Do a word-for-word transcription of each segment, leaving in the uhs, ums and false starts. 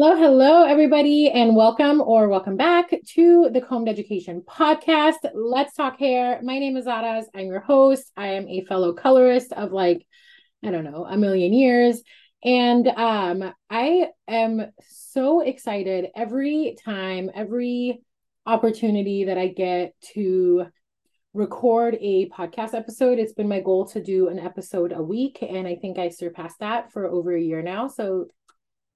Hello, hello, everybody, and welcome or welcome back to the Combed Education podcast. Let's talk hair. My name is Aras. I'm your host. I am a fellow colorist of like, I don't know, a million years. And um, I am so excited every time, every opportunity that I get to record a podcast episode. It's been my goal to do an episode a week, and I think I surpassed that for over a year now. So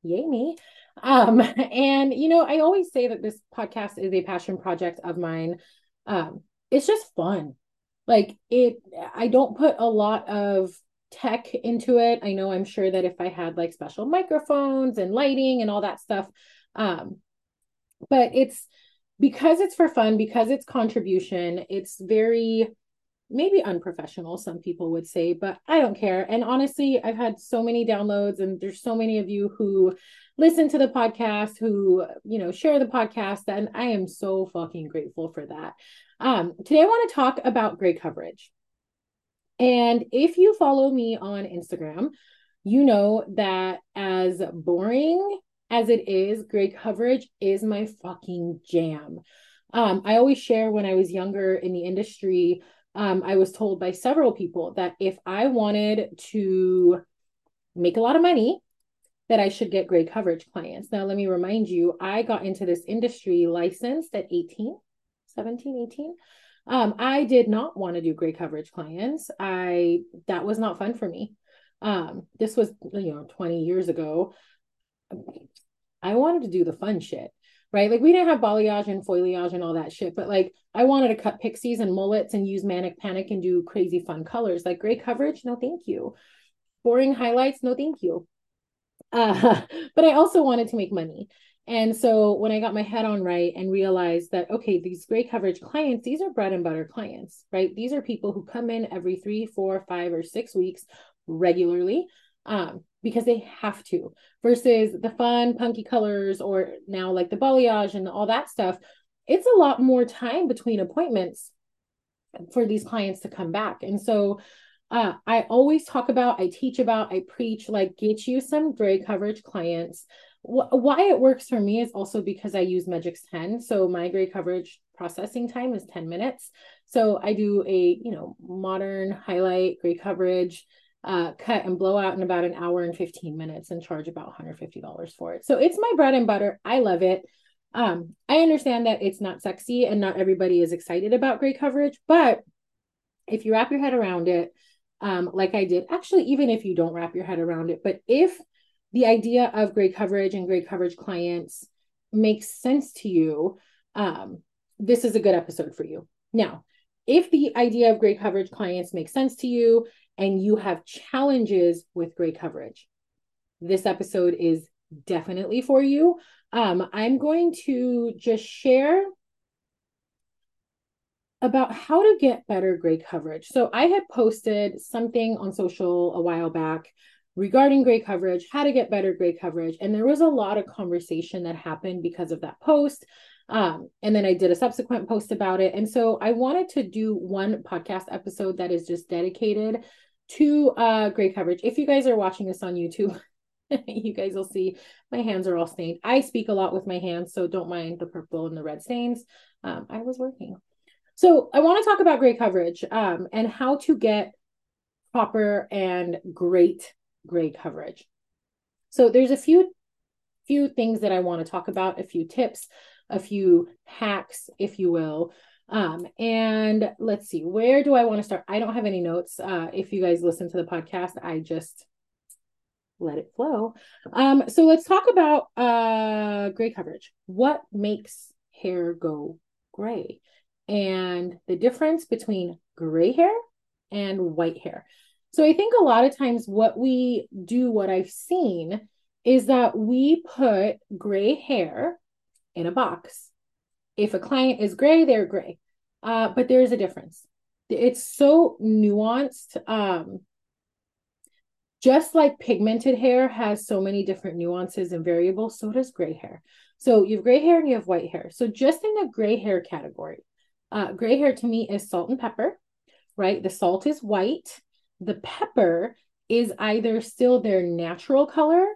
yay me. Um, and, you know, I always say that this podcast is a passion project of mine. Um, it's just fun. Like it, I don't put a lot of tech into it. I know I'm sure that if I had like special microphones and lighting and all that stuff, um, but it's because it's for fun, because it's contribution, it's very, maybe unprofessional, some people would say, but I don't care. And honestly, I've had so many downloads and there's so many of you who listen to the podcast, who, you know, share the podcast. And I am so fucking grateful for that. Um, today, I want to talk about gray coverage. And if you follow me on Instagram, you know that as boring as it is, gray coverage is my fucking jam. Um, I always share when I was younger in the industry, Um, I was told by several people that if I wanted to make a lot of money, that I should get gray coverage clients. Now, let me remind you, I got into this industry licensed at eighteen, seventeen, eighteen. Um, I did not want to do gray coverage clients. I, that was not fun for me. Um, this was, you know, twenty years ago. I wanted to do the fun shit. Right? Like we didn't have balayage and foliage and all that shit, but like I wanted to cut pixies and mullets and use manic panic and do crazy fun colors. Like gray coverage, no thank you. Boring highlights, no thank you. Uh, but I also wanted to make money. And so when I got my head on right and realized that, okay, these gray coverage clients, these are bread and butter clients, right? These are people who come in every three, four, five, or six weeks regularly. Um, because they have to, versus the fun punky colors or now like the balayage and all that stuff. It's a lot more time between appointments for these clients to come back. And so uh, I always talk about, I teach about, I preach, like get you some gray coverage clients. Wh- why it works for me is also because I use Magic's ten. So my gray coverage processing time is ten minutes. So I do a, you know, modern highlight gray coverage, Uh, cut and blow out in about an hour and fifteen minutes and charge about one hundred fifty dollars for it. So it's my bread and butter. I love it. Um, I understand that it's not sexy and not everybody is excited about gray coverage, but if you wrap your head around it, um, like I did, actually, even if you don't wrap your head around it, but if the idea of gray coverage and gray coverage clients makes sense to you, um, this is a good episode for you. Now, if the idea of gray coverage clients makes sense to you and you have challenges with gray coverage, this episode is definitely for you. Um, I'm going to just share about how to get better gray coverage. So I had posted something on social a while back regarding gray coverage, how to get better gray coverage. And there was a lot of conversation that happened because of that post. Um, and then I did a subsequent post about it. And so I wanted to do one podcast episode that is just dedicated to uh, gray coverage. If you guys are watching this on YouTube, you guys will see my hands are all stained. I speak a lot with my hands, so don't mind the purple and the red stains. Um, I was working. So I want to talk about gray coverage um, and how to get proper and great gray coverage. So there's a few, few things that I want to talk about, a few tips, a few hacks, if you will. Um, and let's see, where do I want to start? I don't have any notes. Uh, if you guys listen to the podcast, I just let it flow. Um, so let's talk about uh, gray coverage. What makes hair go gray? And the difference between gray hair and white hair. So I think a lot of times what we do, what I've seen, is that we put gray hair in a box. If a client is gray, they're gray. Uh, but there is a difference. It's so nuanced. Um, just like pigmented hair has so many different nuances and variables, so does gray hair. So you have gray hair and you have white hair. So just in the gray hair category, uh, gray hair to me is salt and pepper, right? The salt is white. The pepper is either still their natural color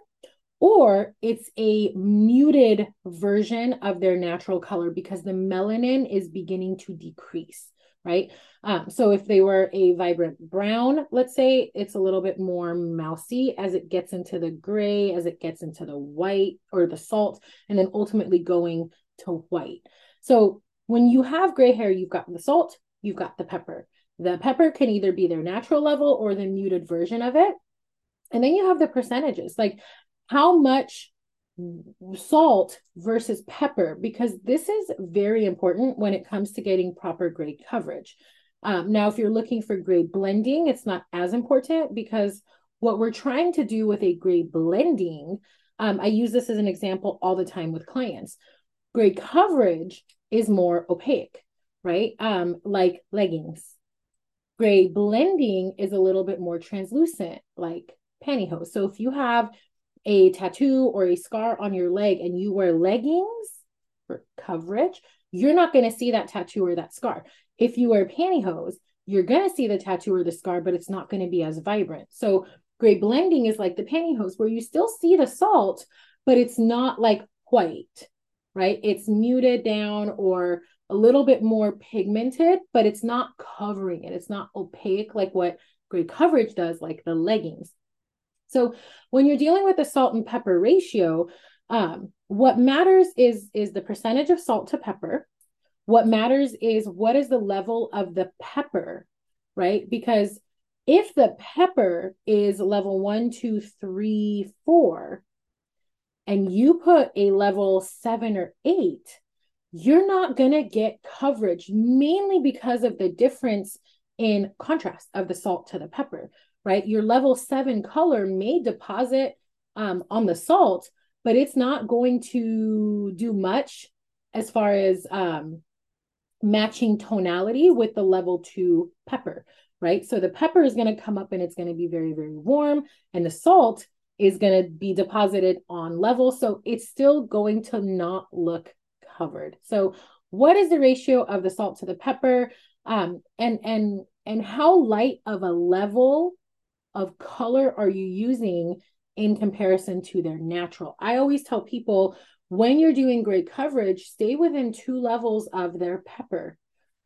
or it's a muted version of their natural color because the melanin is beginning to decrease, right? Um, so if they were a vibrant brown, let's say, it's a little bit more mousy as it gets into the gray, as it gets into the white or the salt, and then ultimately going to white. So when you have gray hair, you've got the salt, you've got the pepper. The pepper can either be their natural level or the muted version of it. And then you have the percentages, like how much salt versus pepper, because this is very important when it comes to getting proper gray coverage. Um, now, if you're looking for gray blending, it's not as important, because what we're trying to do with a gray blending, um, I use this as an example all the time with clients. Gray coverage is more opaque, right? Um, like leggings. Gray blending is a little bit more translucent, like pantyhose. So if you have a tattoo or a scar on your leg and you wear leggings for coverage, you're not going to see that tattoo or that scar. If you wear pantyhose, you're going to see the tattoo or the scar, but it's not going to be as vibrant. So gray blending is like the pantyhose, where you still see the salt, but it's not like white, right? It's muted down or a little bit more pigmented, but it's not covering it. It's not opaque like what gray coverage does, like the leggings. So when you're dealing with the salt and pepper ratio, um, what matters is, is the percentage of salt to pepper. What matters is what is the level of the pepper, right? Because if the pepper is level one, two, three, four, and you put a level seven or eight, you're not going to get coverage, mainly because of the difference in contrast of the salt to the pepper, right? Your level seven color may deposit um, on the salt, but it's not going to do much as far as um, matching tonality with the level two pepper, right? So the pepper is going to come up and it's going to be very, very warm, and the salt is going to be deposited on level. So it's still going to not look covered. So what is the ratio of the salt to the pepper? Um, and, and, and how light of a level of color are you using in comparison to their natural? I always tell people, when you're doing gray coverage, stay within two levels of their pepper,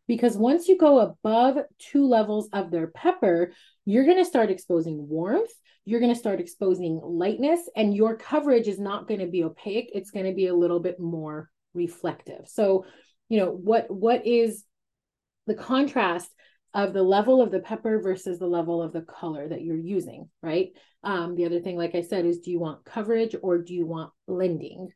because once you go above two levels of their pepper, you're going to start exposing warmth. You're going to start exposing lightness, and your coverage is not going to be opaque. It's going to be a little bit more reflective. So, you know, what, what is the contrast of the level of the pepper versus the level of the color that you're using, right? Um, the other thing, like I said, is do you want coverage or do you want blending?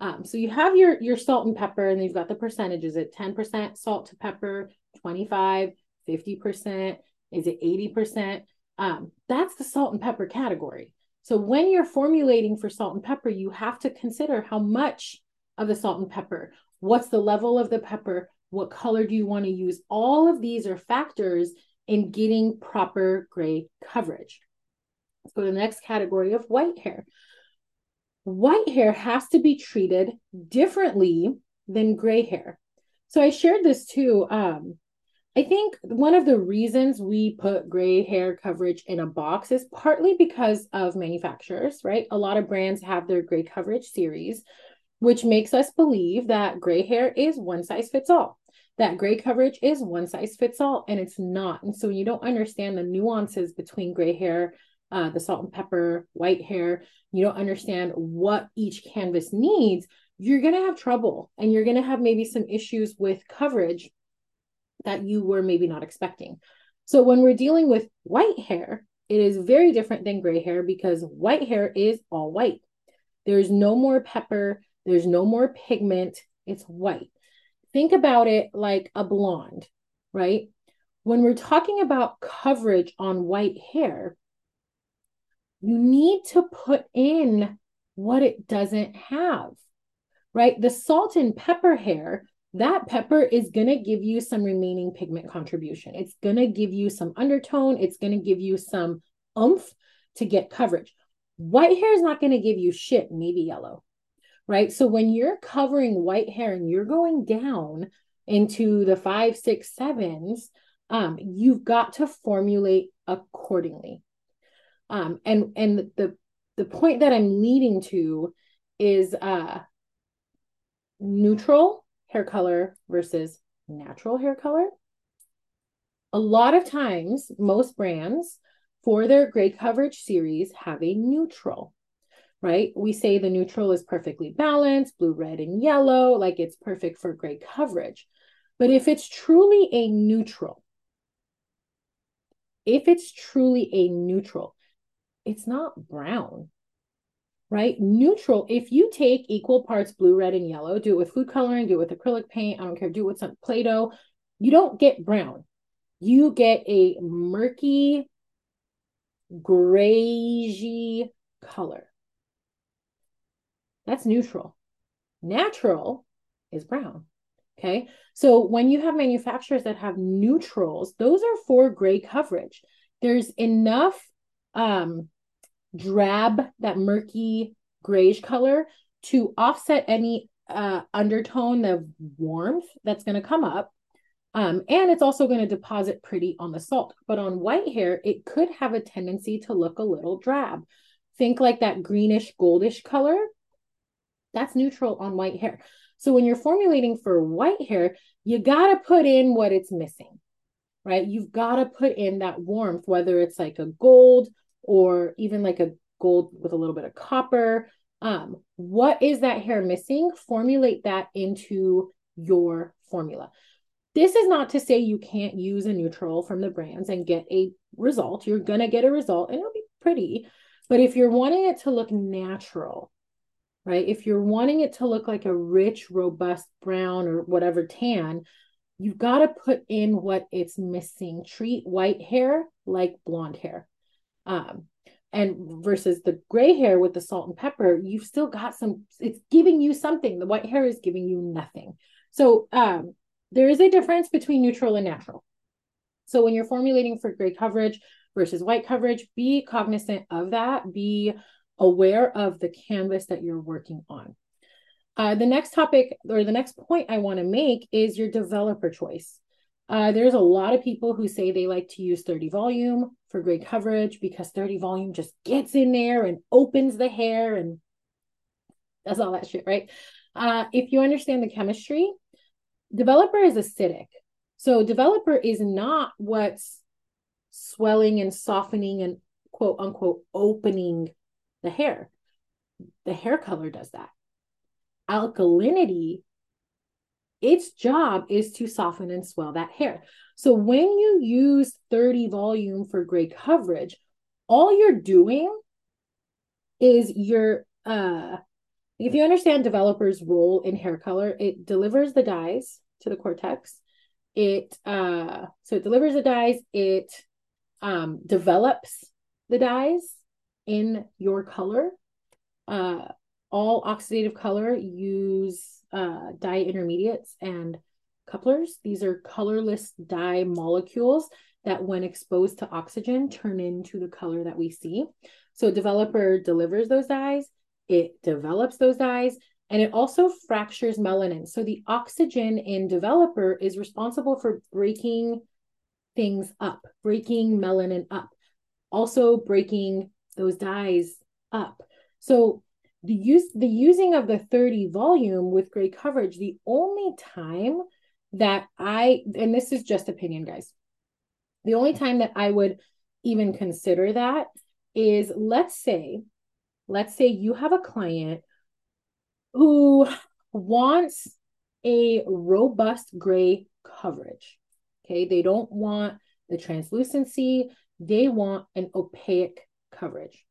Um, so you have your, your salt and pepper, and you've got the percentages at ten percent salt to pepper, twenty-five, fifty percent, is it eighty percent? Um, that's the salt and pepper category. So when you're formulating for salt and pepper, you have to consider how much of the salt and pepper, what's the level of the pepper, what color do you want to use? All of these are factors in getting proper gray coverage. Let's go to the next category of white hair. White hair has to be treated differently than gray hair. So I shared this too. Um, I think one of the reasons we put gray hair coverage in a box is partly because of manufacturers, right? A lot of brands have their gray coverage series, which makes us believe that gray hair is one size fits all. That gray coverage is one size fits all, and it's not. And so you don't understand the nuances between gray hair, uh, the salt and pepper, white hair. You don't understand what each canvas needs. You're going to have trouble, and you're going to have maybe some issues with coverage that you were maybe not expecting. So when we're dealing with white hair, it is very different than gray hair, because white hair is all white. There's no more pepper. There's no more pigment. It's white. Think about it like a blonde, right? When we're talking about coverage on white hair, you need to put in what it doesn't have, right? The salt and pepper hair, that pepper is going to give you some remaining pigment contribution. It's going to give you some undertone. It's going to give you some oomph to get coverage. White hair is not going to give you shit, maybe yellow, right? So when you're covering white hair and you're going down into the five, six, sevens, um, you've got to formulate accordingly. Um, and and the, the the point that I'm leading to is uh, neutral hair color versus natural hair color. A lot of times, most brands for their grade coverage series have a neutral, right? We say the neutral is perfectly balanced, blue, red, and yellow, like it's perfect for grade coverage. But if it's truly a neutral, if it's truly a neutral, it's not brown, right? Neutral, if you take equal parts blue, red, and yellow, do it with food coloring, do it with acrylic paint, I don't care, do it with some Play-Doh, you don't get brown. You get a murky, grayy color. That's neutral. Natural is brown, okay? So when you have manufacturers that have neutrals, those are for gray coverage. There's enough um, drab, that murky, grayish color to offset any uh, undertone of warmth that's going to come up. Um, and it's also going to deposit pretty on the salt. But on white hair, it could have a tendency to look a little drab. Think like that greenish, goldish color. That's neutral on white hair. So when you're formulating for white hair, you got to put in what it's missing, right? You've got to put in that warmth, whether it's like a gold or even like a gold with a little bit of copper. Um, what is that hair missing? Formulate that into your formula. This is not to say you can't use a neutral from the brands and get a result. You're going to get a result and it'll be pretty. But if you're wanting it to look natural, right? If you're wanting it to look like a rich, robust brown or whatever tan, you've got to put in what it's missing. Treat white hair like blonde hair. Um, and versus the gray hair with the salt and pepper, you've still got some, it's giving you something. The white hair is giving you nothing. So, um, there is a difference between neutral and natural. So when you're formulating for gray coverage versus white coverage, be cognizant of that. Be aware of the canvas that you're working on. Uh, the next topic or the next point I want to make is your developer choice. Uh, there's a lot of people who say they like to use thirty volume for gray coverage because thirty volume just gets in there and opens the hair and that's all that shit, right? Uh, if you understand the chemistry, developer is acidic. So developer is not what's swelling and softening and quote unquote opening the hair. The hair color does that. Alkalinity, its job is to soften and swell that hair. So when you use thirty volume for gray coverage, all you're doing is you're, uh, if you understand developer's role in hair color, it delivers the dyes to the cortex. It uh, so it delivers the dyes. It um, develops the dyes in your color. Uh, all oxidative color use uh, dye intermediates and couplers. These are colorless dye molecules that when exposed to oxygen turn into the color that we see. So developer delivers those dyes. It develops those dyes, and it also fractures melanin. So the oxygen in developer is responsible for breaking things up, breaking melanin up, also breaking those dyes up. So the use, the using of the thirty volume with gray coverage, the only time that I, and this is just opinion, guys, the only time that I would even consider that is let's say Let's say you have a client who wants a robust gray coverage, okay? They don't want the translucency. They want an opaque coverage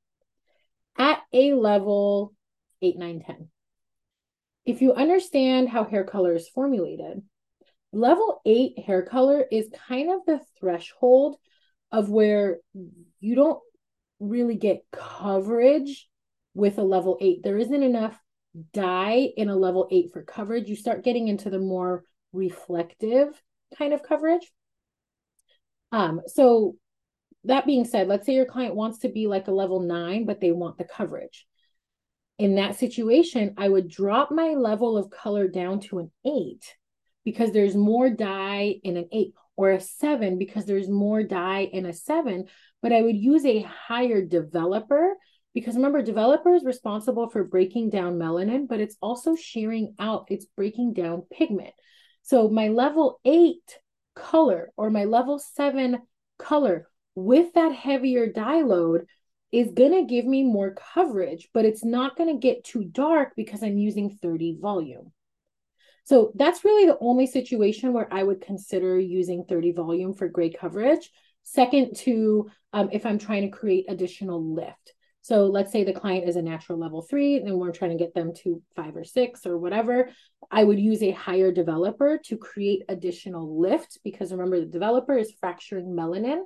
at a level eight, nine, ten. If you understand how hair color is formulated, level eight hair color is kind of the threshold of where you don't really get coverage with a level eight. There isn't enough dye in a level eight for coverage. You start getting into the more reflective kind of coverage. Um, so that being said, let's say your client wants to be like a level nine, but they want the coverage. In that situation, I would drop my level of color down to an eight because there's more dye in an eight, or a seven because there's more dye in a seven, but I would use a higher developer Because remember, developer is responsible for breaking down melanin, but it's also shearing out, it's breaking down pigment. So my level eight color or my level seven color with that heavier dye load is going to give me more coverage, but it's not going to get too dark because I'm using thirty volume. So that's really the only situation where I would consider using thirty volume for gray coverage. Second to um, if I'm trying to create additional lift. So let's say the client is a natural level three and we're trying to get them to five or six or whatever. I would use a higher developer to create additional lift because remember the developer is fracturing melanin,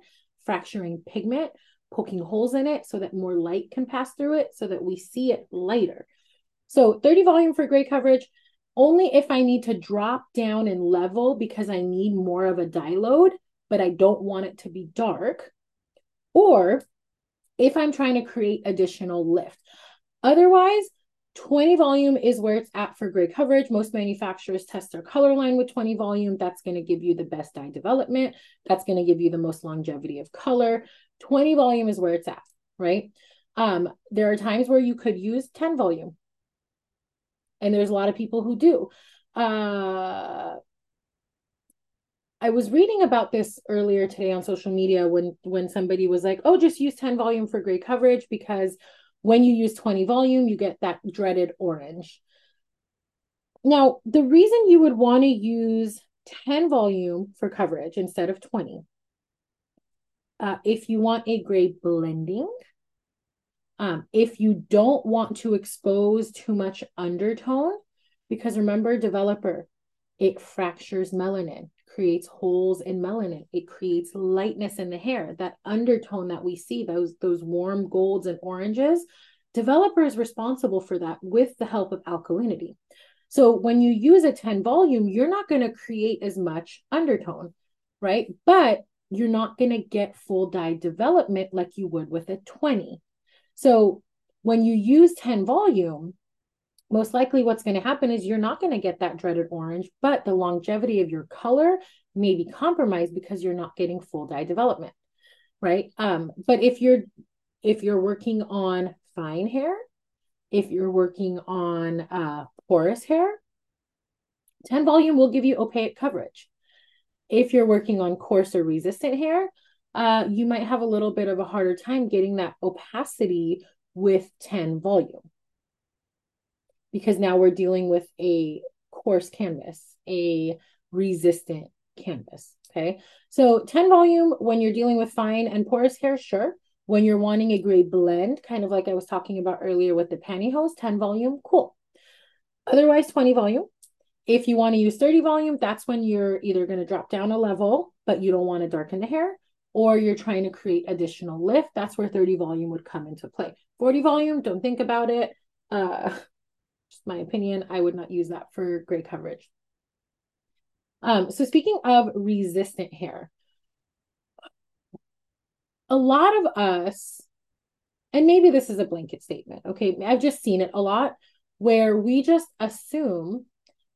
fracturing pigment, poking holes in it so that more light can pass through it so that we see it lighter. So thirty volume for gray coverage, only if I need to drop down in level because I need more of a dye load, but I don't want it to be dark. Or if I'm trying to create additional lift. Otherwise, twenty volume is where it's at for gray coverage. Most manufacturers test their color line with twenty volume. That's going to give you the best dye development. That's going to give you the most longevity of color. twenty volume is where it's at, right? Um, there are times where you could use ten volume. And there's a lot of people who do. Uh, I was reading about this earlier today on social media when, when somebody was like, oh, just use ten volume for gray coverage because when you use twenty volume, you get that dreaded orange. Now, the reason you would want to use ten volume for coverage instead of twenty, uh, if you want a gray blending, um, if you don't want to expose too much undertone, because remember, developer, it fractures melanin. Creates holes in melanin. It creates lightness in the hair. That undertone that we see, those, those warm golds and oranges, developer is responsible for that with the help of alkalinity. So when you use a ten volume, you're not going to create as much undertone, right? But you're not going to get full dye development like you would with a twenty. So when you use ten volume, most likely what's going to happen is you're not going to get that dreaded orange, but the longevity of your color may be compromised because you're not getting full dye development, right? Um, but if you're, if you're working on fine hair, if you're working on uh, porous hair, ten volume will give you opaque coverage. If you're working on coarser resistant hair, uh, you might have a little bit of a harder time getting that opacity with ten volume. Because now we're dealing with a coarse canvas, a resistant canvas, okay? So ten volume, when you're dealing with fine and porous hair, sure. When you're wanting a gray blend, kind of like I was talking about earlier with the pantyhose, ten volume, cool. Otherwise, twenty volume. If you want to use thirty volume, that's when you're either going to drop down a level, but you don't want to darken the hair, or you're trying to create additional lift. That's where thirty volume would come into play. forty volume, don't think about it. Uh, my opinion, I would not use that for gray coverage. Um, so speaking of resistant hair, a lot of us, and maybe this is a blanket statement, okay? I've just seen it a lot where we just assume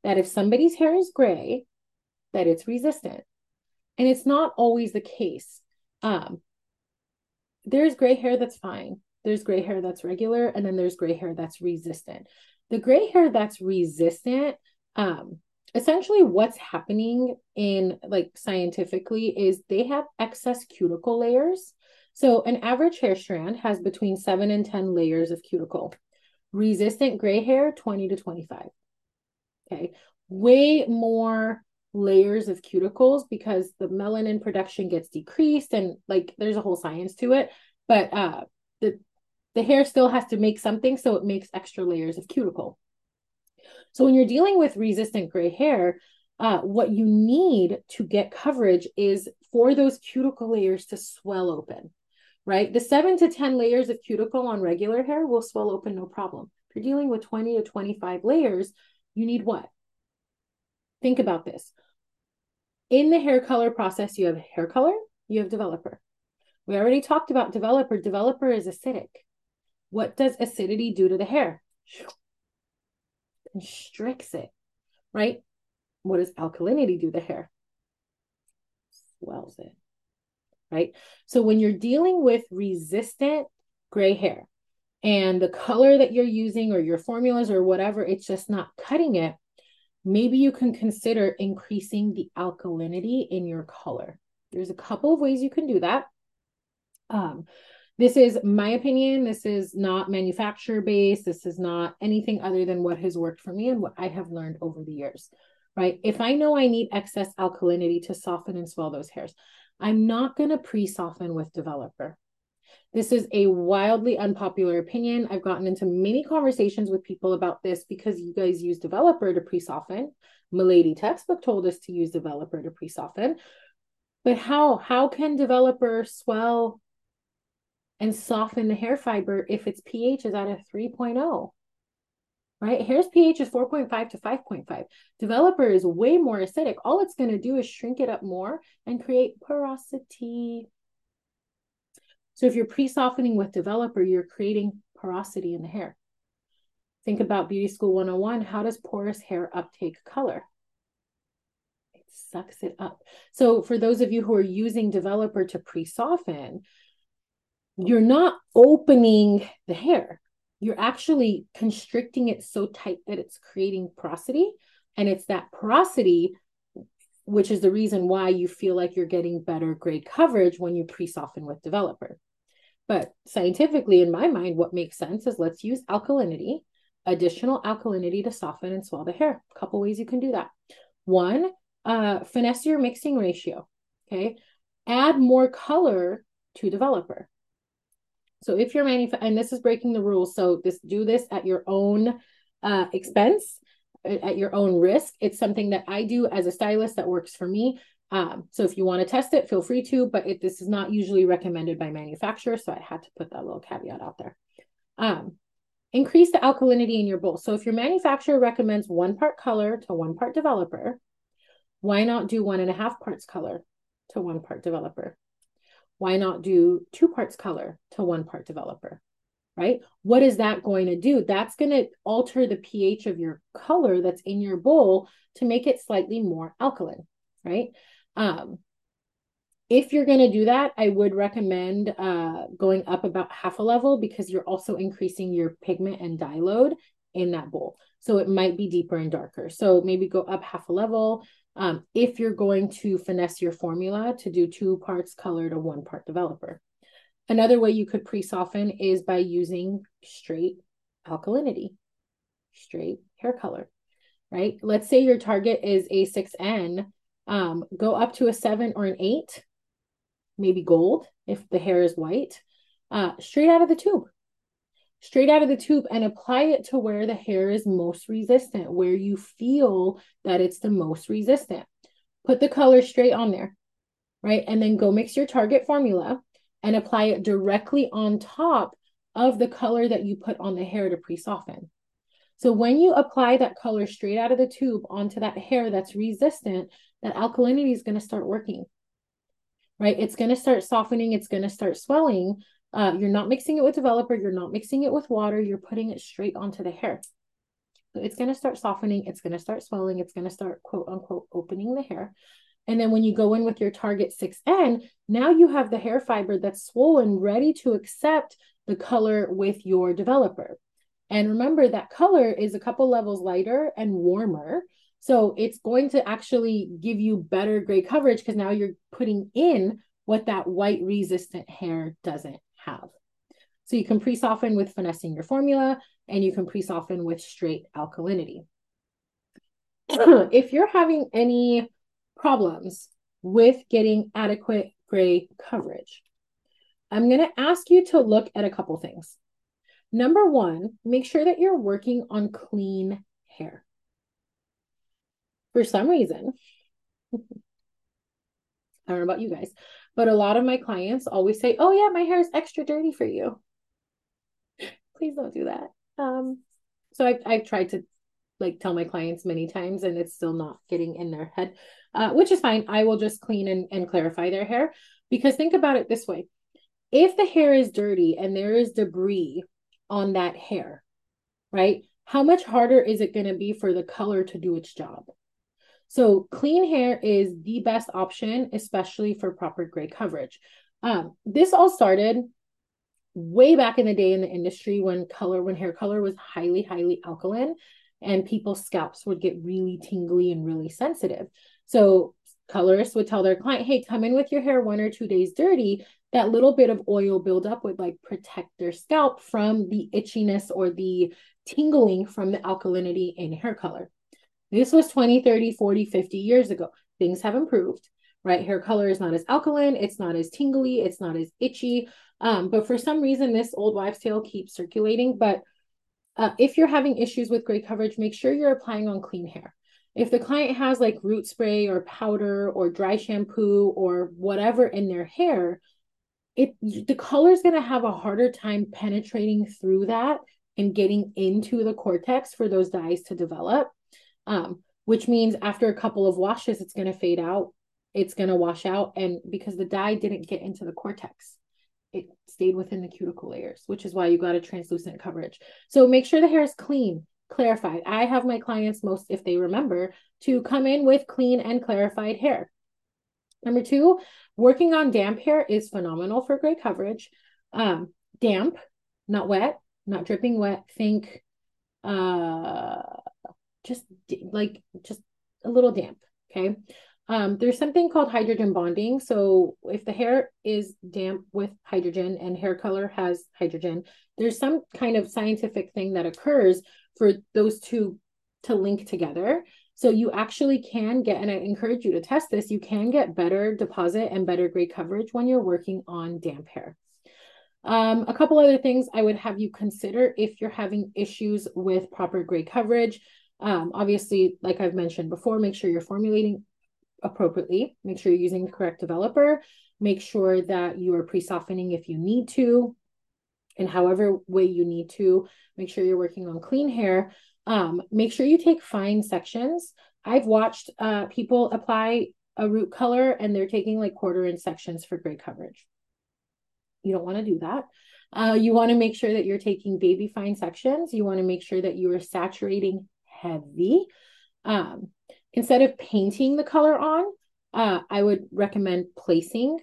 that if somebody's hair is gray, that it's resistant. And it's not always the case. Um, there's gray hair that's fine. There's gray hair that's regular. And then there's gray hair that's resistant. The gray hair that's resistant, um, essentially what's happening in like scientifically is they have excess cuticle layers. So an average hair strand has between seven and ten layers of cuticle. Resistant gray hair, twenty to twenty-five. Okay. Way more layers of cuticles because the melanin production gets decreased and like there's a whole science to it, but uh, the The hair still has to make something, so it makes extra layers of cuticle. So when you're dealing with resistant gray hair, uh, what you need to get coverage is for those cuticle layers to swell open, right? The seven to ten layers of cuticle on regular hair will swell open, no problem. If you're dealing with twenty to twenty-five layers, you need what? Think about this. In the hair color process, you have hair color, you have developer. We already talked about developer. Developer is acidic. What does acidity do to the hair? Constricts it, right? What does alkalinity do to the hair? Swells it, right? So when you're dealing with resistant gray hair, and the color that you're using or your formulas or whatever, it's just not cutting it, maybe you can consider increasing the alkalinity in your color. There's a couple of ways you can do that. Um, this is my opinion. This is not manufacturer based. This is not anything other than what has worked for me and what I have learned over the years, right? If I know I need excess alkalinity to soften and swell those hairs, I'm not going to pre-soften with developer. This is a wildly unpopular opinion. I've gotten into many conversations with people about this because you guys use developer to pre-soften. Milady textbook told us to use developer to pre-soften. But how, how can developer swell and soften the hair fiber if its pH is at a three point oh, right? Hair's pH is four point five to five point five. Developer is way more acidic. All it's going to do is shrink it up more and create porosity. So if you're pre-softening with developer, you're creating porosity in the hair. Think about Beauty School one oh one. How does porous hair uptake color? It sucks it up. So for those of you who are using developer to pre-soften, you're not opening the hair. You're actually constricting it so tight that it's creating porosity. And it's that porosity, which is the reason why you feel like you're getting better grade coverage when you pre-soften with developer. But scientifically, in my mind, what makes sense is let's use alkalinity, additional alkalinity to soften and swell the hair. A couple ways you can do that. One, uh, finesse your mixing ratio, okay? Add more color to developer. So if you're manufacturing, and this is breaking the rules, so this do this at your own uh, expense, at your own risk. It's something that I do as a stylist that works for me. Um, so if you want to test it, feel free to, but it, this is not usually recommended by manufacturers, so I had to put that little caveat out there. Um, increase the alkalinity in your bowl. So if your manufacturer recommends one part color to one part developer, why not do one and a half parts color to one part developer? Why not do two parts color to one part developer, right? What is that going to do? That's going to alter the pH of your color that's in your bowl to make it slightly more alkaline, right? Um, if you're going to do that, I would recommend uh, going up about half a level because you're also increasing your pigment and dye load in that bowl. So it might be deeper and darker. So maybe go up half a level. Um, if you're going to finesse your formula to do two parts color to one part developer. Another way you could pre-soften is by using straight alkalinity, straight hair color, right? Let's say your target is a six N, um, go up to a seven or an eight, maybe gold if the hair is white, uh, straight out of the tube, straight out of the tube and apply it to where the hair is most resistant, where you feel that it's the most resistant. Put the color straight on there, right? And then go mix your target formula and apply it directly on top of the color that you put on the hair to pre-soften. So when you apply that color straight out of the tube onto that hair that's resistant, that alkalinity is going to start working, right? It's going to start softening. It's going to start swelling. Uh, you're not mixing it with developer. You're not mixing it with water. You're putting it straight onto the hair. So it's going to start softening. It's going to start swelling. It's going to start, quote unquote, opening the hair. And then when you go in with your target six N, now you have the hair fiber that's swollen, ready to accept the color with your developer. And remember that color is a couple levels lighter and warmer. So it's going to actually give you better gray coverage because now you're putting in what that white resistant hair doesn't have. So you can pre-soften with finessing your formula and you can pre-soften with straight alkalinity. If you're having any problems with getting adequate gray coverage, I'm going to ask you to look at a couple things. Number one, make sure that you're working on clean hair. For some reason, I don't know about you guys, but a lot of my clients always say, oh yeah, my hair is extra dirty for you. Please don't do that. Um, so I've, I've tried to like tell my clients many times and it's still not getting in their head, uh, which is fine. I will just clean and, and clarify their hair because think about it this way. If the hair is dirty and there is debris on that hair, right? How much harder is it going to be for the color to do its job? So clean hair is the best option, especially for proper gray coverage. Um, this all started way back in the day in the industry when color, when hair color was highly, highly alkaline and people's scalps would get really tingly and really sensitive. So colorists would tell their client, hey, come in with your hair one or two days dirty. That little bit of oil buildup would like protect their scalp from the itchiness or the tingling from the alkalinity in hair color. This was twenty, thirty, forty, fifty years ago. Things have improved, right? Hair color is not as alkaline. It's not as tingly. It's not as itchy. Um, but for some reason, this old wives' tale keeps circulating. But uh, if you're having issues with gray coverage, make sure you're applying on clean hair. If the client has like root spray or powder or dry shampoo or whatever in their hair, it the color is going to have a harder time penetrating through that and getting into the cortex for those dyes to develop, um, which means after a couple of washes, it's going to fade out. It's going to wash out. And because the dye didn't get into the cortex, it stayed within the cuticle layers, which is why you got a translucent coverage. So make sure the hair is clean, clarified. I have my clients most, if they remember, to come in with clean and clarified hair. Number two, working on damp hair is phenomenal for gray coverage. Um, damp, not wet, not dripping wet. Think uh, just like just a little damp, okay? Um, there's something called hydrogen bonding. So if the hair is damp with hydrogen and hair color has hydrogen, there's some kind of scientific thing that occurs for those two to link together. So you actually can get, and I encourage you to test this, you can get better deposit and better gray coverage when you're working on damp hair. Um, a couple other things I would have you consider if you're having issues with proper gray coverage. Um, obviously, like I've mentioned before, make sure you're formulating appropriately, make sure you're using the correct developer, make sure that you are pre-softening if you need to, and however way you need to, make sure you're working on clean hair. Um, make sure you take fine sections. I've watched uh, people apply a root color and they're taking like quarter inch sections for gray coverage. You don't want to do that. Uh, you want to make sure that you're taking baby fine sections. You want to make sure that you are saturating heavy. Um, Instead of painting the color on, uh, I would recommend placing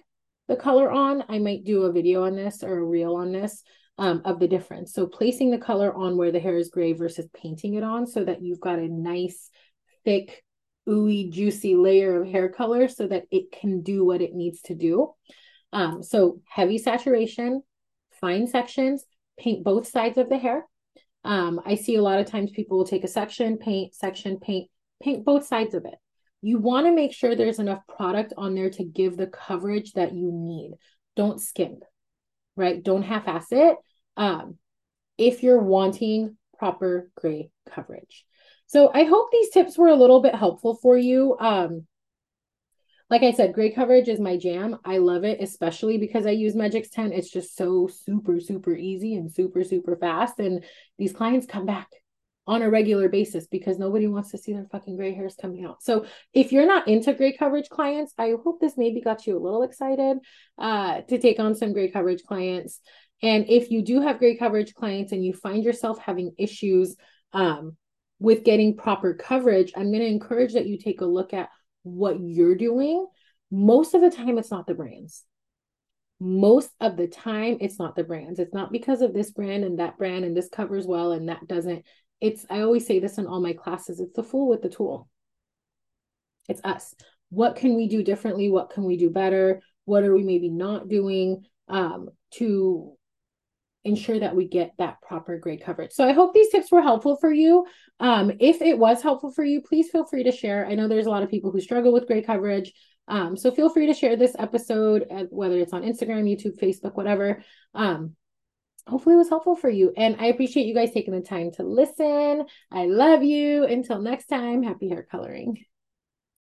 the color on. I might do a video on this or a reel on this um, of the difference. So placing the color on where the hair is gray versus painting it on so that you've got a nice, thick, ooey, juicy layer of hair color so that it can do what it needs to do. Um, so heavy saturation, fine sections, paint both sides of the hair. Um, I see a lot of times people will take a section, paint, section, paint, paint both sides of it. You want to make sure there's enough product on there to give the coverage that you need. Don't skimp, right? Don't half-ass it um, if you're wanting proper gray coverage. So I hope these tips were a little bit helpful for you. Um, like I said, gray coverage is my jam. I love it, especially because I use Magic's ten. It's just so super, super easy and super, super fast. And these clients come back on a regular basis because nobody wants to see their fucking gray hairs coming out. So if you're not into gray coverage clients, I hope this maybe got you a little excited uh, to take on some gray coverage clients. And if you do have gray coverage clients and you find yourself having issues um, with getting proper coverage, I'm going to encourage that you take a look at what you're doing. Most of the time, it's not the brands. Most of the time, it's not the brands. It's not because of this brand and that brand and this covers well and that doesn't. It's, I always say this in all my classes, it's the fool with the tool. It's us. What can we do differently? What can we do better? What are we maybe not doing um, to ensure that we get that proper gray coverage? So I hope these tips were helpful for you. Um, if it was helpful for you, please feel free to share. I know there's a lot of people who struggle with gray coverage. Um, so feel free to share this episode, whether it's on Instagram, YouTube, Facebook, whatever. Um, Hopefully it was helpful for you. And I appreciate you guys taking the time to listen. I love you. Until next time, happy hair coloring.